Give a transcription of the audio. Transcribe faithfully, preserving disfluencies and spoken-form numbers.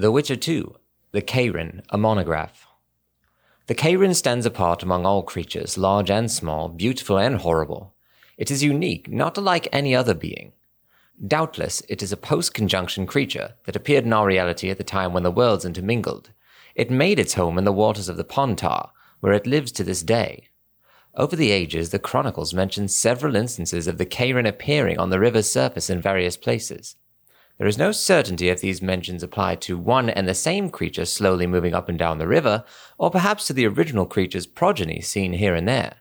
The Witcher two, the Kayran, a monograph. The Kayran stands apart among all creatures, large and small, beautiful and horrible. It is unique, not like any other being. Doubtless, it is a post-conjunction creature that appeared in our reality at the time when the worlds intermingled. It made its home in the waters of the Pontar, where it lives to this day. Over the ages, the chronicles mention several instances of the Kayran appearing on the river's surface in various places. There is no certainty if these mentions apply to one and the same creature slowly moving up and down the river, or perhaps to the original creature's progeny seen here and there.